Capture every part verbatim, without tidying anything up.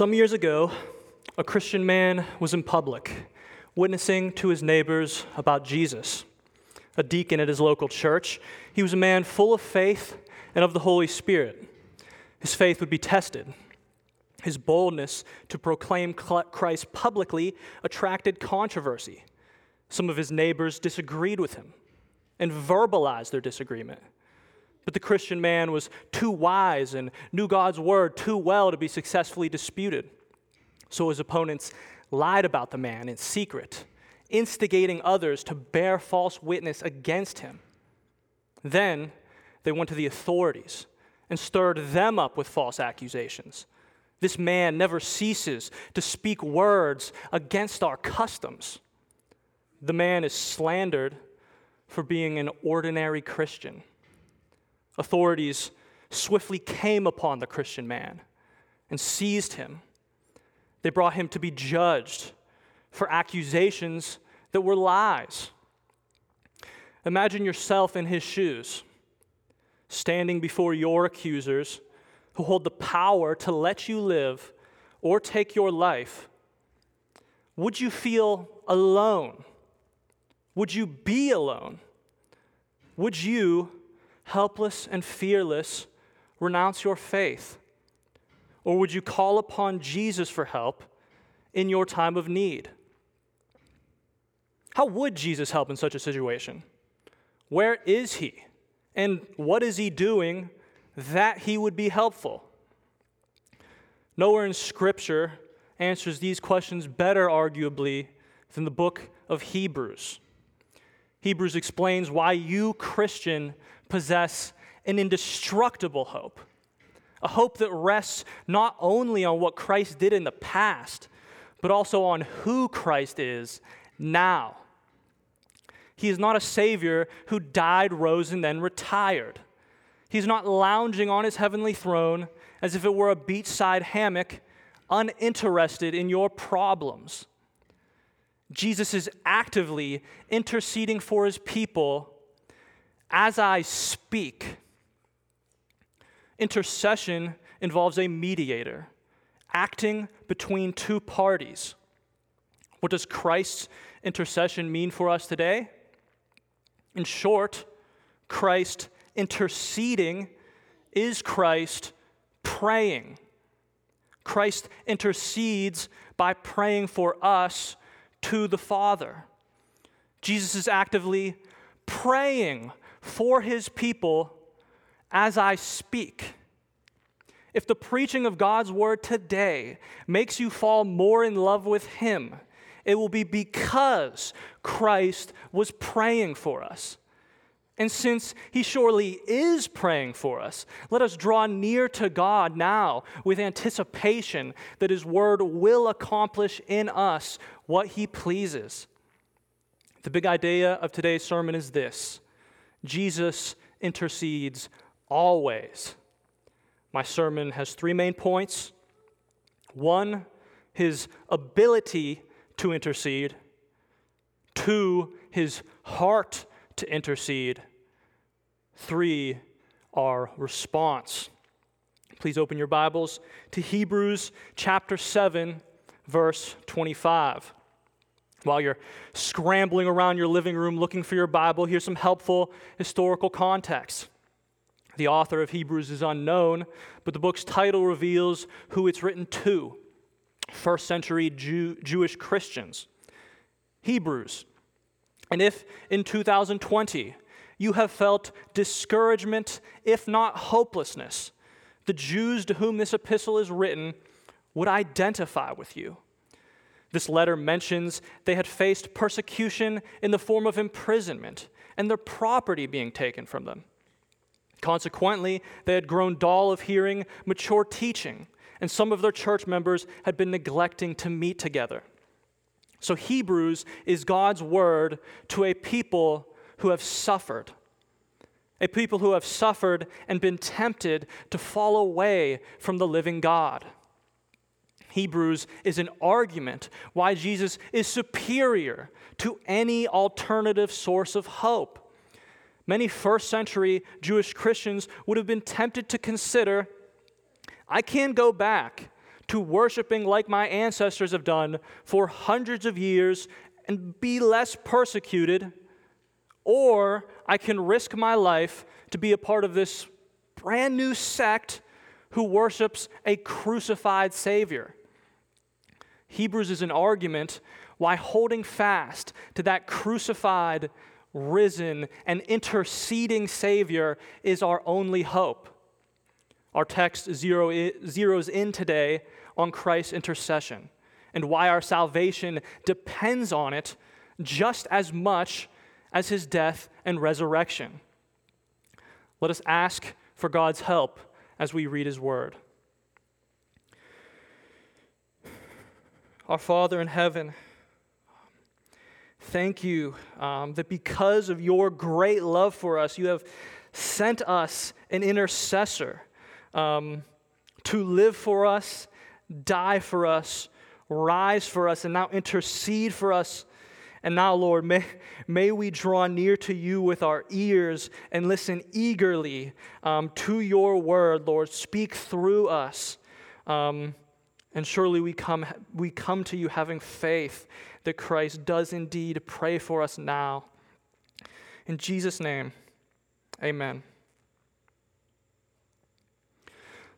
Some years ago, a Christian man was in public, witnessing to his neighbors about Jesus. A deacon at his local church, he was a man full of faith and of the Holy Spirit. His faith would be tested. His boldness to proclaim Christ publicly attracted controversy. Some of his neighbors disagreed with him and verbalized their disagreement. But the Christian man was too wise and knew God's word too well to be successfully disputed. So his opponents lied about the man in secret, instigating others to bear false witness against him. Then they went to the authorities and stirred them up with false accusations. This man never ceases to speak words against our customs. The man is slandered for being an ordinary Christian. Authorities swiftly came upon the Christian man and seized him. They brought him to be judged for accusations that were lies. Imagine yourself in his shoes, standing before your accusers who hold the power to let you live or take your life. Would you feel alone? Would you be alone? Would you, helpless and fearless, renounce your faith? Or would you call upon Jesus for help in your time of need? How would Jesus help in such a situation? Where is he? And what is he doing that he would be helpful? Nowhere in Scripture answers these questions better, arguably, than the book of Hebrews. Hebrews explains why you, Christian, possess an indestructible hope. A hope that rests not only on what Christ did in the past, but also on who Christ is now. He is not a Savior who died, rose, and then retired. He's not lounging on his heavenly throne as if it were a beachside hammock, uninterested in your problems. Jesus is actively interceding for his people as I speak. Intercession involves a mediator, acting between two parties. What does Christ's intercession mean for us today? In short, Christ interceding is Christ praying. Christ intercedes by praying for us to the Father. Jesus is actively praying for his people as I speak. If the preaching of God's word today makes you fall more in love with him, it will be because Christ was praying for us. And since he surely is praying for us, let us draw near to God now with anticipation that his word will accomplish in us what he pleases. The big idea of today's sermon is this: Jesus intercedes always. My sermon has three main points. One, his ability to intercede. Two, his heart to intercede. Three, our response. Please open your Bibles to Hebrews chapter seven, verse twenty-five. While you're scrambling around your living room looking for your Bible, here's some helpful historical context. The author of Hebrews is unknown, but the book's title reveals who it's written to: first century Jew, Jewish Christians. Hebrews. And if in two thousand twenty you have felt discouragement, if not hopelessness, the Jews to whom this epistle is written would identify with you. This letter mentions they had faced persecution in the form of imprisonment and their property being taken from them. Consequently, they had grown dull of hearing mature teaching, and some of their church members had been neglecting to meet together. So Hebrews is God's word to a people who have suffered, a people who have suffered and been tempted to fall away from the living God. Hebrews is an argument why Jesus is superior to any alternative source of hope. Many first century Jewish Christians would have been tempted to consider, I can go back to worshiping like my ancestors have done for hundreds of years and be less persecuted, or I can risk my life to be a part of this brand new sect who worships a crucified Savior. Hebrews is an argument why holding fast to that crucified, risen, and interceding Savior is our only hope. Our text zero in, zeroes in today on Christ's intercession and why our salvation depends on it just as much as his death and resurrection. Let us ask for God's help as we read his word. Our Father in heaven, thank you um, that because of your great love for us, you have sent us an intercessor um, to live for us, die for us, rise for us, and now intercede for us. And now, Lord, may, may we draw near to you with our ears and listen eagerly um, to your word, Lord. Speak through us. Um, and surely we come, we come to you having faith that Christ does indeed pray for us now. In Jesus' name, amen.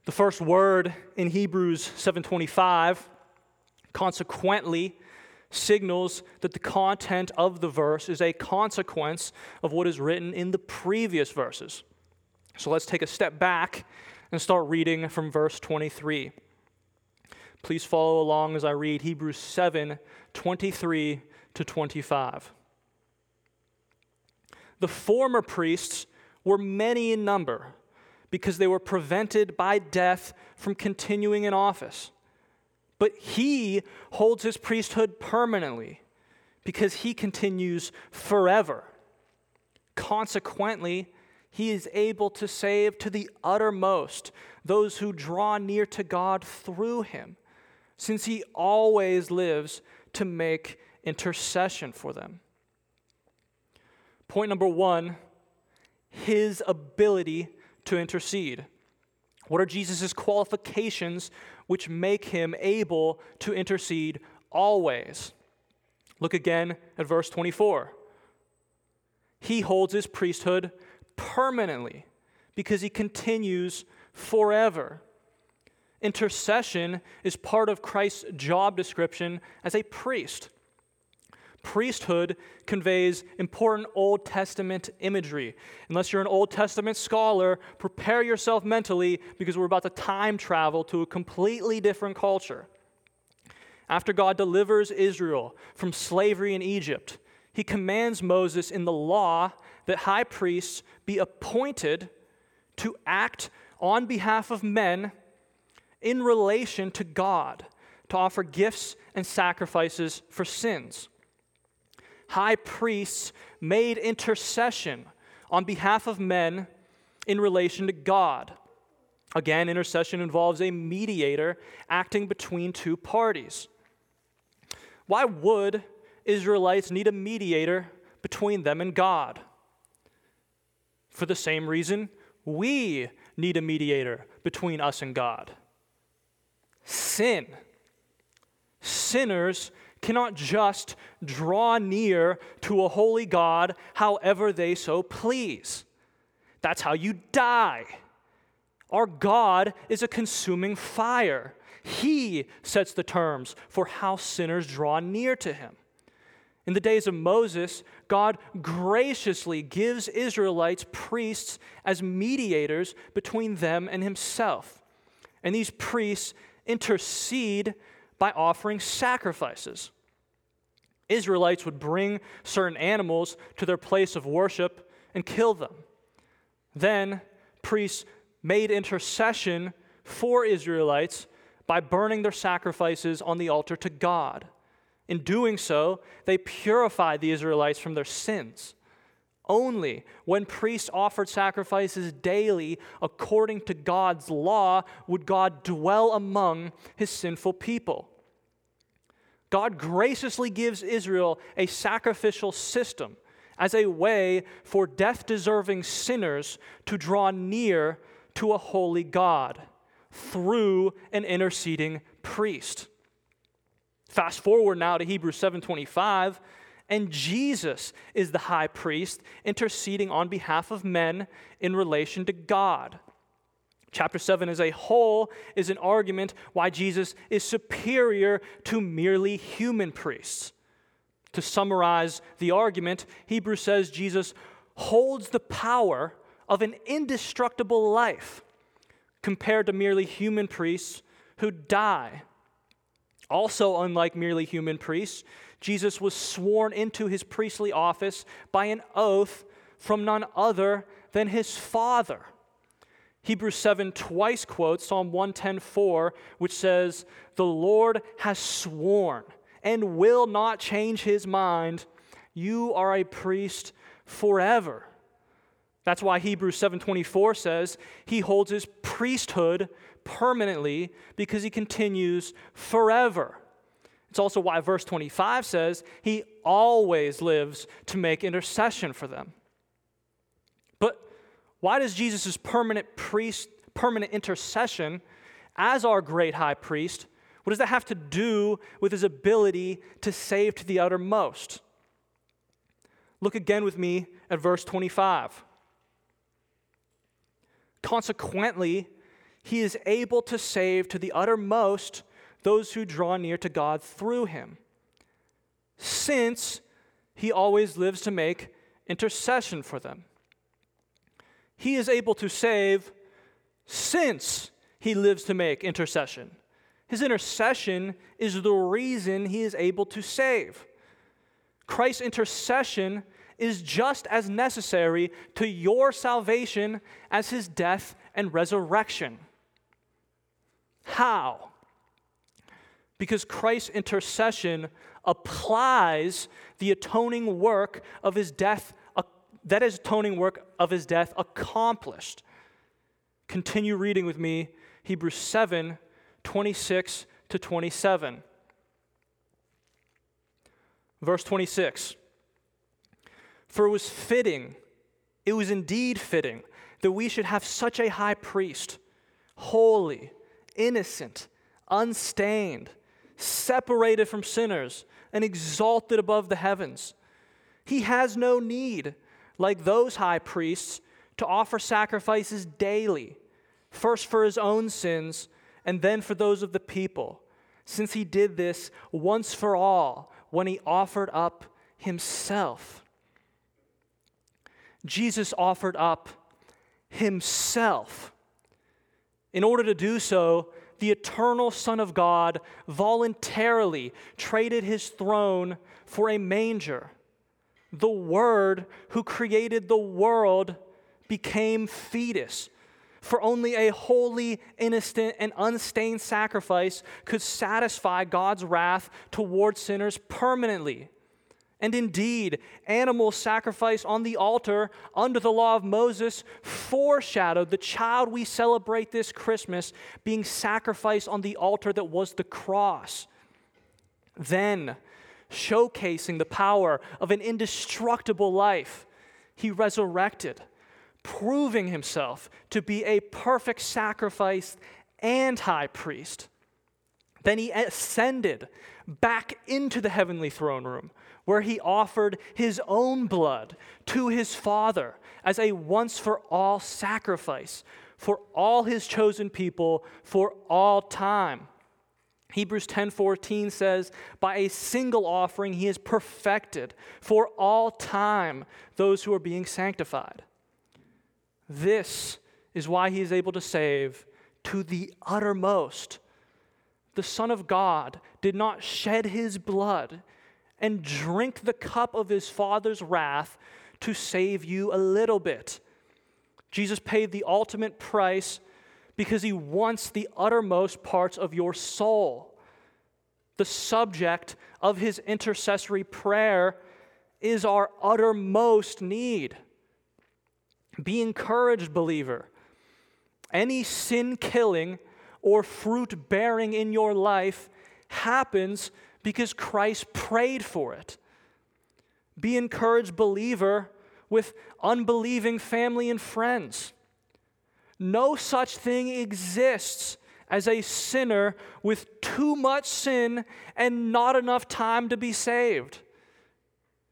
The first word in Hebrews seven twenty-five, consequently, signals that the content of the verse is a consequence of what is written in the previous verses. So let's take a step back and start reading from verse twenty-three. Please follow along as I read Hebrews seven, twenty-three to twenty-five. The former priests were many in number because they were prevented by death from continuing in office. But he holds his priesthood permanently because he continues forever. Consequently, he is able to save to the uttermost those who draw near to God through him, since he always lives to make intercession for them. Point number one, his ability to intercede. What are Jesus' qualifications which make him able to intercede always? Look again at verse twenty-four. He holds his priesthood permanently because he continues forever. Intercession is part of Christ's job description as a priest. Priesthood conveys important Old Testament imagery. Unless you're an Old Testament scholar, prepare yourself mentally because we're about to time travel to a completely different culture. After God delivers Israel from slavery in Egypt, he commands Moses in the law that high priests be appointed to act on behalf of men in relation to God, to offer gifts and sacrifices for sins. High priests made intercession on behalf of men in relation to God. Again, intercession involves a mediator acting between two parties. Why would Israelites need a mediator between them and God? For the same reason, we need a mediator between us and God. Sin. Sinners cannot just draw near to a holy God however they so please. That's how you die. Our God is a consuming fire. He sets the terms for how sinners draw near to him. In the days of Moses, God graciously gives Israelites priests as mediators between them and himself. And these priests intercede by offering sacrifices. Israelites would bring certain animals to their place of worship and kill them. Then priests made intercession for Israelites by burning their sacrifices on the altar to God. In doing so, they purified the Israelites from their sins. Only when priests offered sacrifices daily according to God's law would God dwell among his sinful people. God graciously gives Israel a sacrificial system as a way for death-deserving sinners to draw near to a holy God through an interceding priest. Fast forward now to Hebrews seven twenty-five, and Jesus is the high priest interceding on behalf of men in relation to God. Chapter seven as a whole is an argument why Jesus is superior to merely human priests. To summarize the argument, Hebrews says Jesus holds the power of an indestructible life compared to merely human priests who die. Also, unlike merely human priests, Jesus was sworn into his priestly office by an oath from none other than his Father. Hebrews seven twice quotes Psalm one ten four, which says, "The Lord has sworn and will not change his mind. You are a priest forever." That's why Hebrews seven twenty-four says he holds his priesthood permanently because he continues forever. It's also why verse twenty-five says he always lives to make intercession for them. But why does Jesus' permanent priest, permanent intercession as our great high priest, what does that have to do with his ability to save to the uttermost? Look again with me at verse twenty-five. Consequently, he is able to save to the uttermost those who draw near to God through him, since he always lives to make intercession for them. He is able to save since he lives to make intercession. His intercession is the reason he is able to save. Christ's intercession is just as necessary to your salvation as his death and resurrection. How? Because Christ's intercession applies the atoning work of his death That is atoning work of his death accomplished. Continue reading with me, Hebrews seven, twenty-six to twenty-seven. Verse twenty-six. For it was fitting, it was indeed fitting, that we should have such a high priest, holy, innocent, unstained, separated from sinners, and exalted above the heavens. He has no need, like those high priests, to offer sacrifices daily, first for his own sins and then for those of the people, since he did this once for all when he offered up himself. Jesus offered up himself. In order to do so, the eternal Son of God voluntarily traded his throne for a manger. The Word who created the world became fetus, for only a holy, innocent, and unstained sacrifice could satisfy God's wrath toward sinners permanently. And indeed, animal sacrifice on the altar under the law of Moses foreshadowed the child we celebrate this Christmas being sacrificed on the altar that was the cross. Then, showcasing the power of an indestructible life, he resurrected, proving himself to be a perfect sacrifice and high priest. Then he ascended back into the heavenly throne room, where he offered his own blood to his Father as a once-for-all sacrifice for all his chosen people for all time. Hebrews ten fourteen says, by a single offering he has perfected for all time those who are being sanctified. This is why he is able to save to the uttermost. The Son of God did not shed his blood and drink the cup of his Father's wrath to save you a little bit. Jesus paid the ultimate price because he wants the uttermost parts of your soul. The subject of his intercessory prayer is our uttermost need. Be encouraged, believer. Any sin-killing or fruit-bearing in your life happens because Christ prayed for it. Be encouraged, believer, with unbelieving family and friends. No such thing exists as a sinner with too much sin and not enough time to be saved.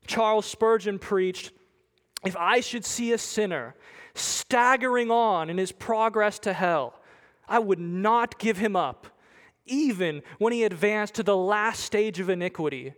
Charles Spurgeon preached, "If I should see a sinner staggering on in his progress to hell, I would not give him up, even when he advanced to the last stage of iniquity.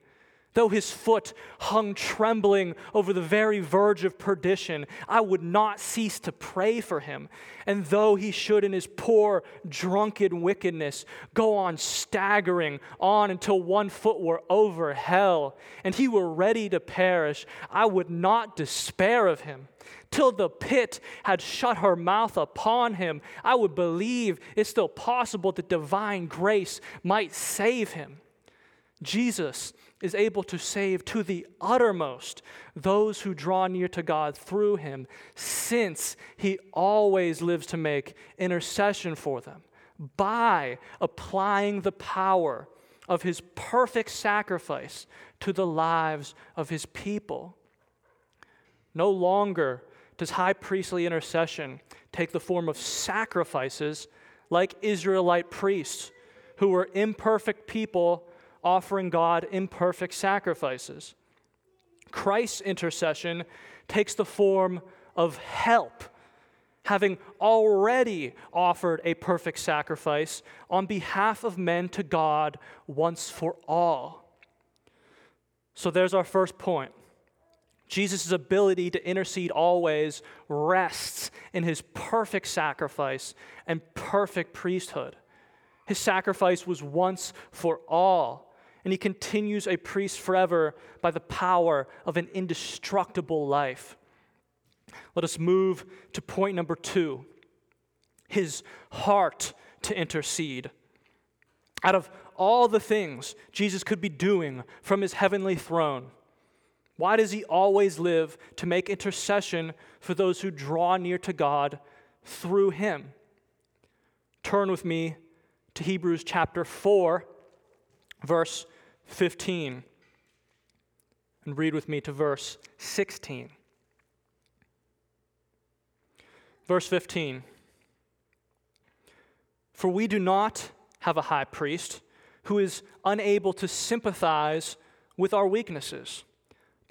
Though his foot hung trembling over the very verge of perdition, I would not cease to pray for him. And though he should in his poor, drunken wickedness go on staggering on until one foot were over hell, and he were ready to perish, I would not despair of him. Till the pit had shut her mouth upon him, I would believe it's still possible that divine grace might save him." Jesus is able to save to the uttermost those who draw near to God through him, since he always lives to make intercession for them by applying the power of his perfect sacrifice to the lives of his people. No longer does high priestly intercession take the form of sacrifices like Israelite priests, who were imperfect people offering God imperfect sacrifices. Christ's intercession takes the form of help, having already offered a perfect sacrifice on behalf of men to God once for all. So there's our first point. Jesus' ability to intercede always rests in his perfect sacrifice and perfect priesthood. His sacrifice was once for all, and he continues a priest forever by the power of an indestructible life. Let us move to point number two, his heart to intercede. Out of all the things Jesus could be doing from his heavenly throne, why does he always live to make intercession for those who draw near to God through him? Turn with me to Hebrews chapter four, verse fifteen, and read with me to verse sixteen. Verse fifteen, "For we do not have a high priest who is unable to sympathize with our weaknesses,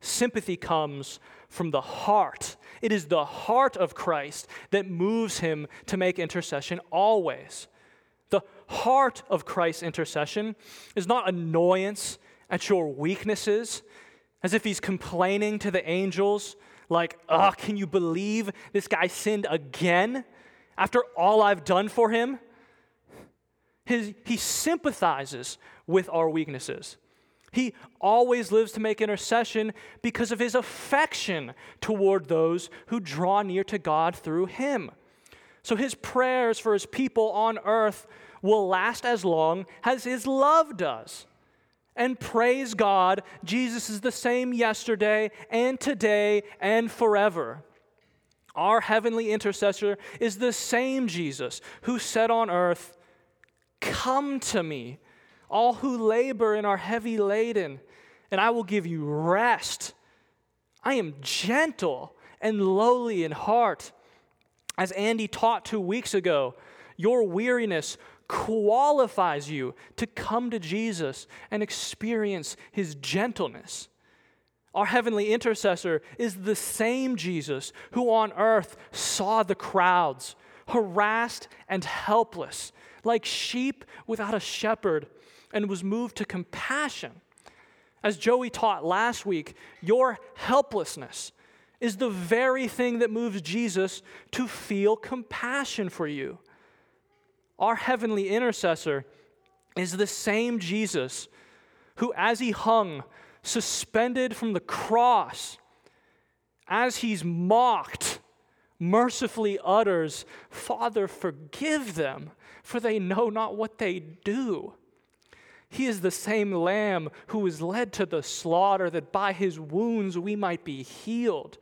Sympathy comes from the heart. It is the heart of Christ that moves him to make intercession always. The heart of Christ's intercession is not annoyance at your weaknesses, as if he's complaining to the angels, like, "Ah, oh, can you believe this guy sinned again after all I've done for him?" His, he sympathizes with our weaknesses. He always lives to make intercession because of his affection toward those who draw near to God through him. So his prayers for his people on earth will last as long as his love does. And praise God, Jesus is the same yesterday and today and forever. Our heavenly intercessor is the same Jesus who said on earth, "Come to me, all who labor and are heavy laden, and I will give you rest. I am gentle and lowly in heart." As Andy taught two weeks ago, your weariness qualifies you to come to Jesus and experience his gentleness. Our heavenly intercessor is the same Jesus who on earth saw the crowds, harassed and helpless, like sheep without a shepherd, and was moved to compassion. As Joey taught last week, your helplessness is the very thing that moves Jesus to feel compassion for you. Our heavenly intercessor is the same Jesus who, as he hung suspended from the cross, as he's mocked, mercifully utters, "Father, forgive them, for they know not what they do. He is the same lamb who was led to the slaughter, that by his wounds we might be healed.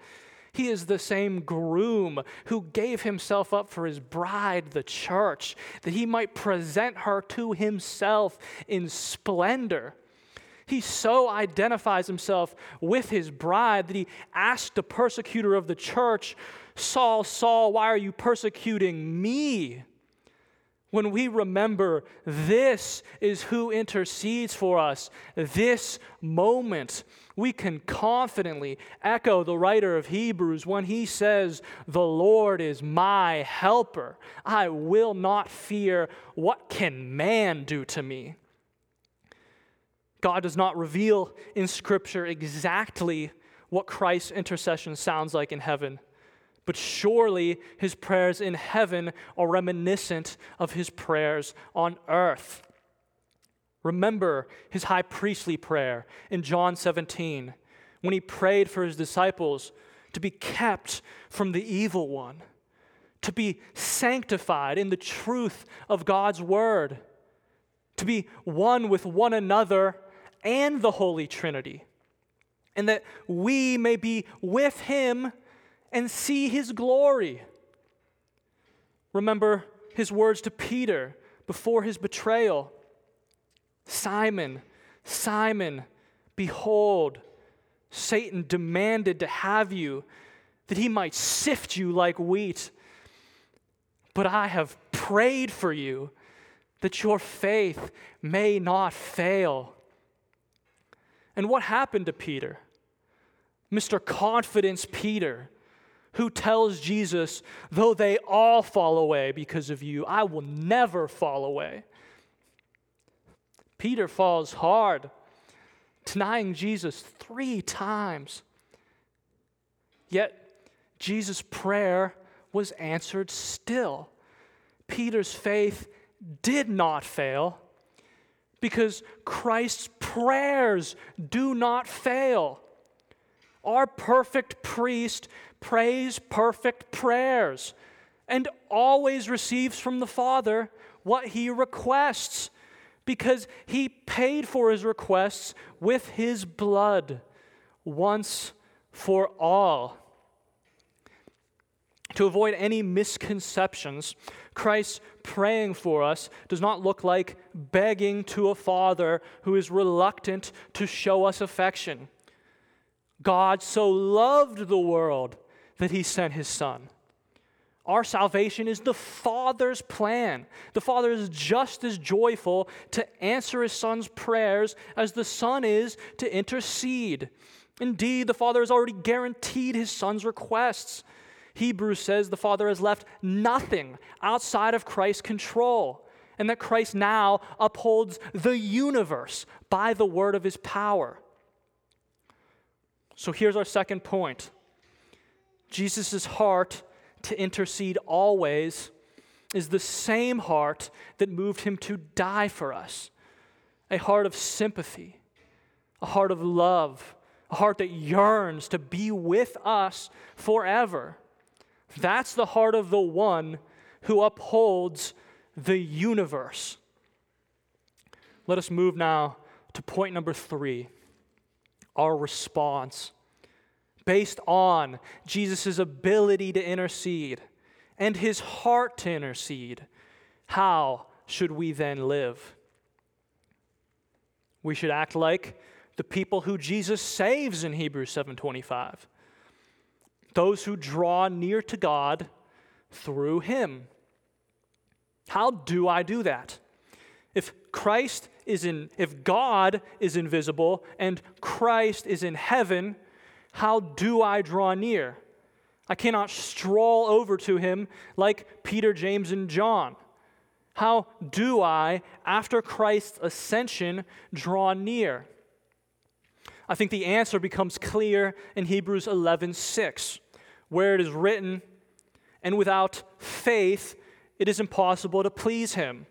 He is the same groom who gave himself up for his bride, the church, that he might present her to himself in splendor. He so identifies himself with his bride that he asked the persecutor of the church, "Saul, Saul, why are you persecuting me?" When we remember this is who intercedes for us, this moment, we can confidently echo the writer of Hebrews when he says, "The Lord is my helper. I will not fear. What can man do to me?" God does not reveal in Scripture exactly what Christ's intercession sounds like in heaven. But surely his prayers in heaven are reminiscent of his prayers on earth. Remember his high priestly prayer in John seventeen, when he prayed for his disciples to be kept from the evil one, to be sanctified in the truth of God's word, to be one with one another and the Holy Trinity, and that we may be with him and see his glory. Remember his words to Peter before his betrayal. "Simon, Simon, behold, Satan demanded to have you, that he might sift you like wheat. But I have prayed for you, that your faith may not fail." And what happened to Peter? Mister Confidence Peter, who tells Jesus, "Though they all fall away because of you, I will never fall away." Peter falls hard, denying Jesus three times. Yet Jesus' prayer was answered still. Peter's faith did not fail because Christ's prayers do not fail. Our perfect priest prays perfect prayers and always receives from the Father what he requests, because he paid for his requests with his blood once for all. To avoid any misconceptions, Christ praying for us does not look like begging to a father who is reluctant to show us affection. God so loved the world that he sent his Son. Our salvation is the Father's plan. The Father is just as joyful to answer his Son's prayers as the Son is to intercede. Indeed, the Father has already guaranteed his Son's requests. Hebrews says the Father has left nothing outside of Christ's control, and that Christ now upholds the universe by the word of his power. So here's our second point: Jesus' heart to intercede always is the same heart that moved him to die for us. A heart of sympathy, a heart of love, a heart that yearns to be with us forever. That's the heart of the one who upholds the universe. Let us move now to point number three, our response. Based on Jesus' ability to intercede and his heart to intercede, how should we then live? We should act like the people who Jesus saves in Hebrews seven twenty-five. Those who draw near to God through him. How do I do that? If Christ is in, if God is invisible and Christ is in heaven, how do I draw near? I cannot stroll over to him like Peter, James, and John. How do I, after Christ's ascension, draw near? I think the answer becomes clear in Hebrews eleven six, where it is written, "And without faith it is impossible to please him.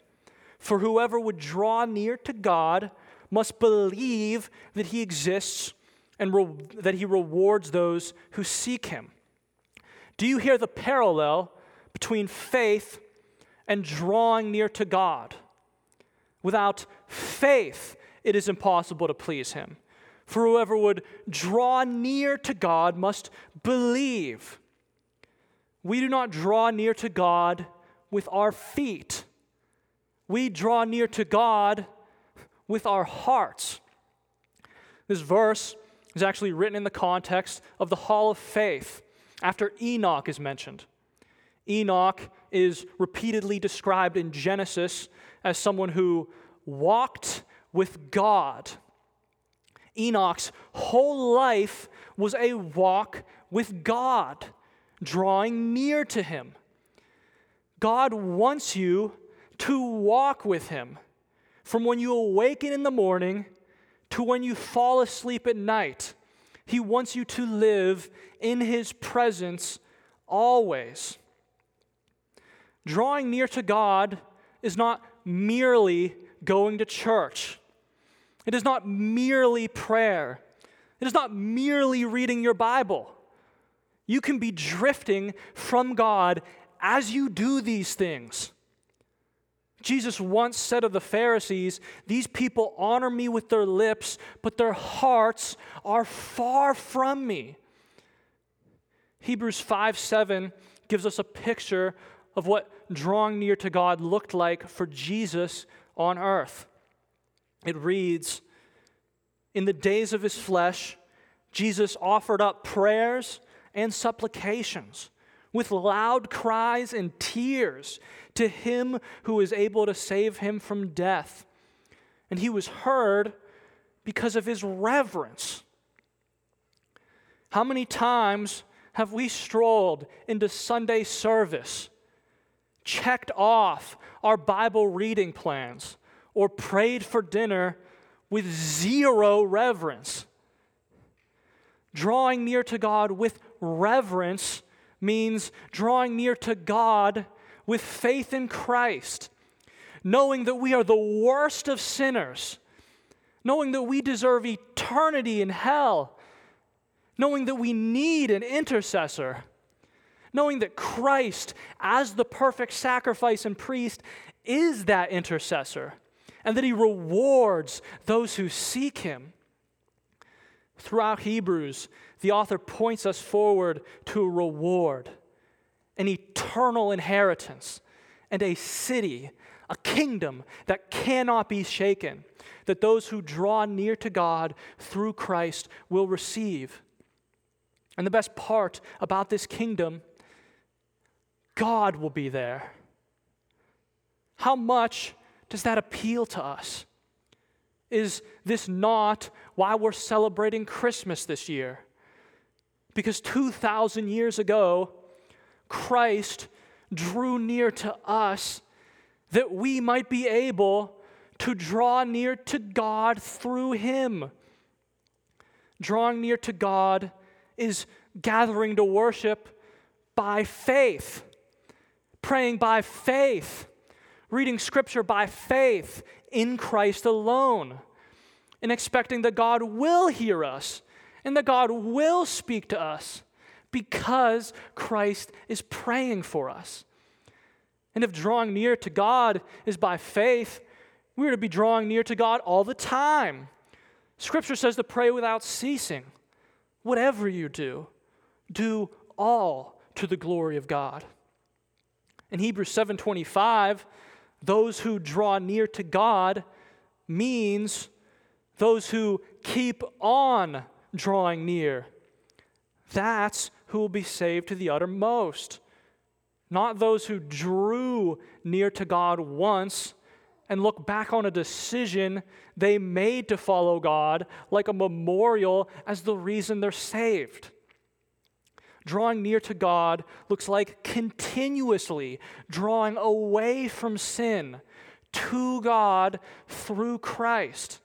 For whoever would draw near to God must believe that he exists and re- that he rewards those who seek him." Do you hear the parallel between faith and drawing near to God. Without faith, it is impossible to please him. For whoever would draw near to God must believe. We do not draw near to God with our feet. We draw near to God with our hearts. This verse is actually written in the context of the Hall of Faith after Enoch is mentioned. Enoch is repeatedly described in Genesis as someone who walked with God. Enoch's whole life was a walk with God, drawing near to him. God wants you to walk with him from when you awaken in the morning to when you fall asleep at night. He wants you to live in his presence always. Drawing near to God is not merely going to church. It is not merely prayer. It is not merely reading your Bible. You can be drifting from God as you do these things. Jesus once said of the Pharisees, "These people honor me with their lips, but their hearts are far from me." Hebrews five seven gives us a picture of what drawing near to God looked like for Jesus on earth. It reads, "In the days of his flesh, Jesus offered up prayers and supplications with loud cries and tears to him who is able to save him from death. And he was heard because of his reverence." How many times have we strolled into Sunday service, checked off our Bible reading plans, or prayed for dinner with zero reverence? Drawing near to God with reverence means drawing near to God with faith in Christ, knowing that we are the worst of sinners, knowing that we deserve eternity in hell, knowing that we need an intercessor, knowing that Christ, as the perfect sacrifice and priest, is that intercessor, and that he rewards those who seek him. Throughout Hebrews, the author points us forward to a reward, an eternal inheritance, and a city, a kingdom that cannot be shaken, that those who draw near to God through Christ will receive. And the best part about this kingdom, God will be there. How much does that appeal to us? Is this not why we're celebrating Christmas this year? Because two thousand years ago, Christ drew near to us that we might be able to draw near to God through him. Drawing near to God is gathering to worship by faith, praying by faith, reading Scripture by faith in Christ alone, and expecting that God will hear us and that God will speak to us because Christ is praying for us. And if drawing near to God is by faith, we are to be drawing near to God all the time. Scripture says to pray without ceasing. Whatever you do, do all to the glory of God. In Hebrews seven twenty-five, those who draw near to God means those who keep on drawing near. That's who will be saved to the uttermost. Not those who drew near to God once and look back on a decision they made to follow God like a memorial as the reason they're saved. Drawing near to God looks like continuously drawing away from sin to God through Christ.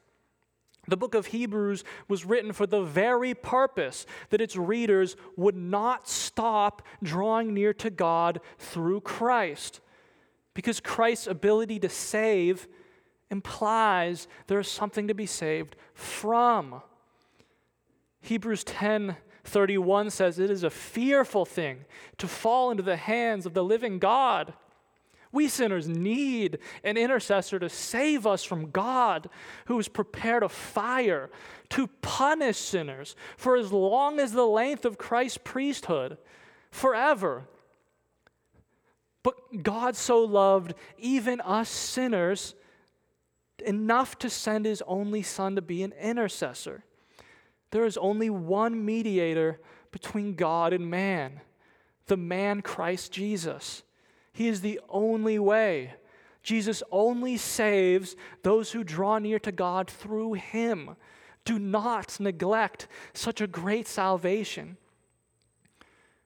The book of Hebrews was written for the very purpose that its readers would not stop drawing near to God through Christ, because Christ's ability to save implies there is something to be saved from. Hebrews ten thirty-one says, "It is a fearful thing to fall into the hands of the living God. We sinners need an intercessor to save us from God, who is prepared a fire to punish sinners for as long as the length of Christ's priesthood, forever. But God so loved even us sinners enough to send his only son to be an intercessor. There is only one mediator between God and man, the man Christ Jesus. He is the only way. Jesus only saves those who draw near to God through him. Do not neglect such a great salvation.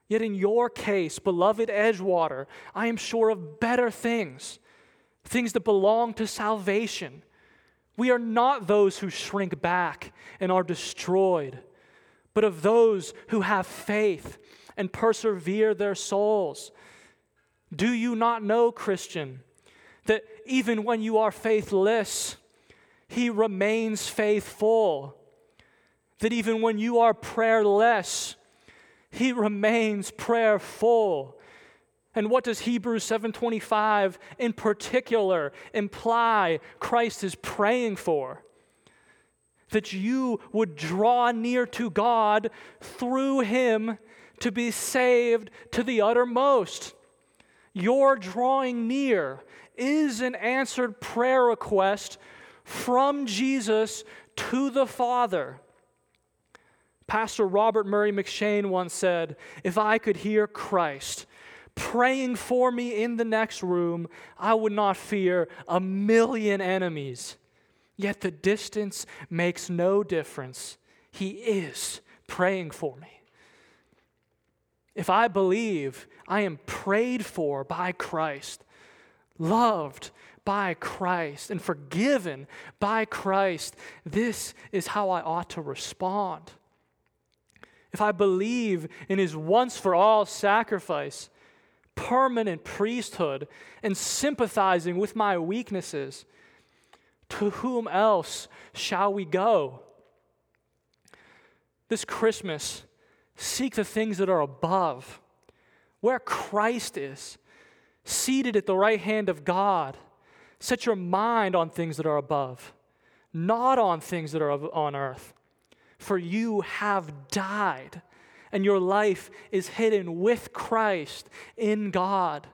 Yet in your case, beloved Edgewater, I am sure of better things, things that belong to salvation. We are not those who shrink back and are destroyed, but of those who have faith and persevere their souls. Do you not know, Christian, that even when you are faithless, he remains faithful? That even when you are prayerless, he remains prayerful. And what does Hebrews seven twenty-five in particular imply Christ is praying for? That you would draw near to God through him to be saved to the uttermost. Your drawing near is an answered prayer request from Jesus to the Father. Pastor Robert Murray McShane once said, "If I could hear Christ praying for me in the next room, I would not fear a million enemies. Yet the distance makes no difference. He is praying for me." If I believe, I am prayed for by Christ, loved by Christ, and forgiven by Christ, this is how I ought to respond. If I believe in his once-for-all sacrifice, permanent priesthood, and sympathizing with my weaknesses, to whom else shall we go? This Christmas, seek the things that are above, where Christ is, seated at the right hand of God. Set your mind on things that are above, not on things that are on earth. For you have died, and your life is hidden with Christ in God.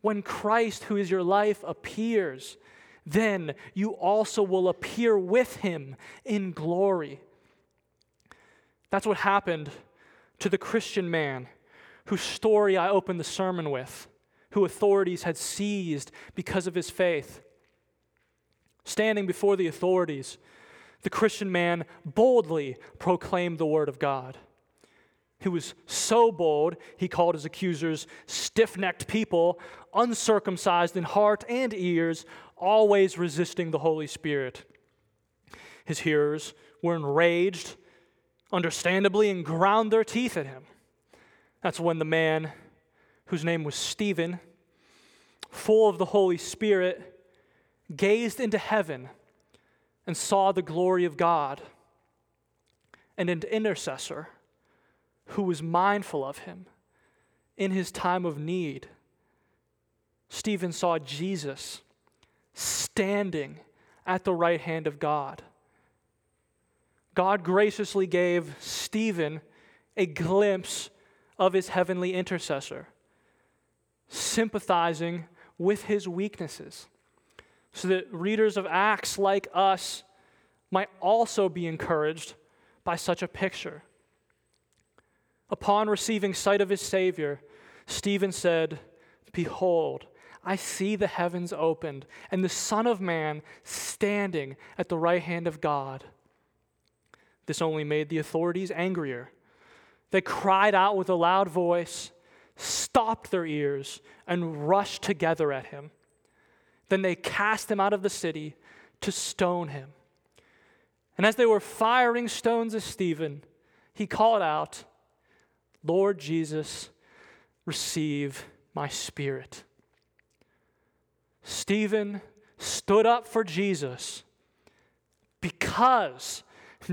When Christ, who is your life, appears, then you also will appear with him in glory. That's what happened to the Christian man whose story I opened the sermon with, who authorities had seized because of his faith. Standing before the authorities, the Christian man boldly proclaimed the word of God. He was so bold, he called his accusers stiff-necked people, uncircumcised in heart and ears, always resisting the Holy Spirit. His hearers were enraged, understandably, and ground their teeth at him. That's when the man, whose name was Stephen, full of the Holy Spirit, gazed into heaven and saw the glory of God and an intercessor who was mindful of him in his time of need. Stephen saw Jesus standing at the right hand of God. God graciously gave Stephen a glimpse of his heavenly intercessor, sympathizing with his weaknesses, so that readers of Acts like us might also be encouraged by such a picture. Upon receiving sight of his Savior, Stephen said, "Behold, I see the heavens opened and the Son of Man standing at the right hand of God." This only made the authorities angrier. They cried out with a loud voice, stopped their ears, and rushed together at him. Then they cast him out of the city to stone him. And as they were firing stones at Stephen, he called out, "Lord Jesus, receive my spirit." Stephen stood up for Jesus because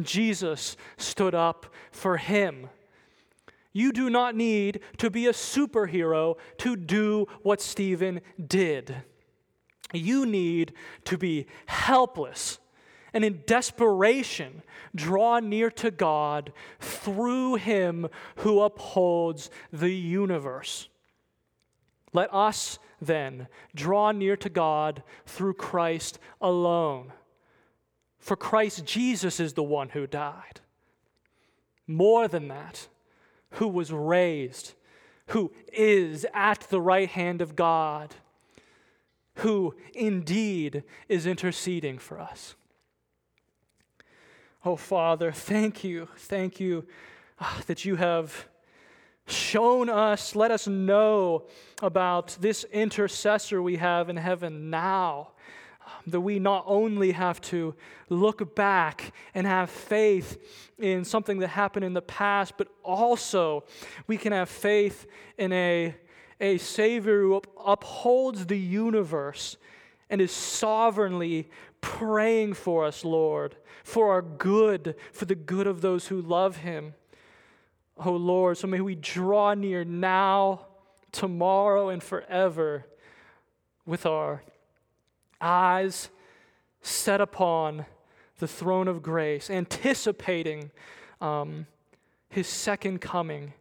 Jesus stood up for him. You do not need to be a superhero to do what Stephen did. You need to be helpless and in desperation draw near to God through Him who upholds the universe. Let us then draw near to God through Christ alone. For Christ Jesus is the one who died. More than that, who was raised, who is at the right hand of God, who indeed is interceding for us. Oh, Father, thank you, thank you uh, that you have shown us, let us know about this intercessor we have in heaven now, that we not only have to look back and have faith in something that happened in the past, but also we can have faith in a, a Savior who up, upholds the universe and is sovereignly praying for us, Lord, for our good, for the good of those who love Him. Oh, Lord, so may we draw near now, tomorrow, and forever with our eyes set upon the throne of grace, anticipating um, His second coming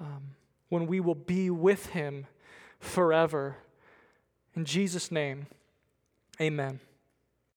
um, when we will be with Him forever. In Jesus' name, amen.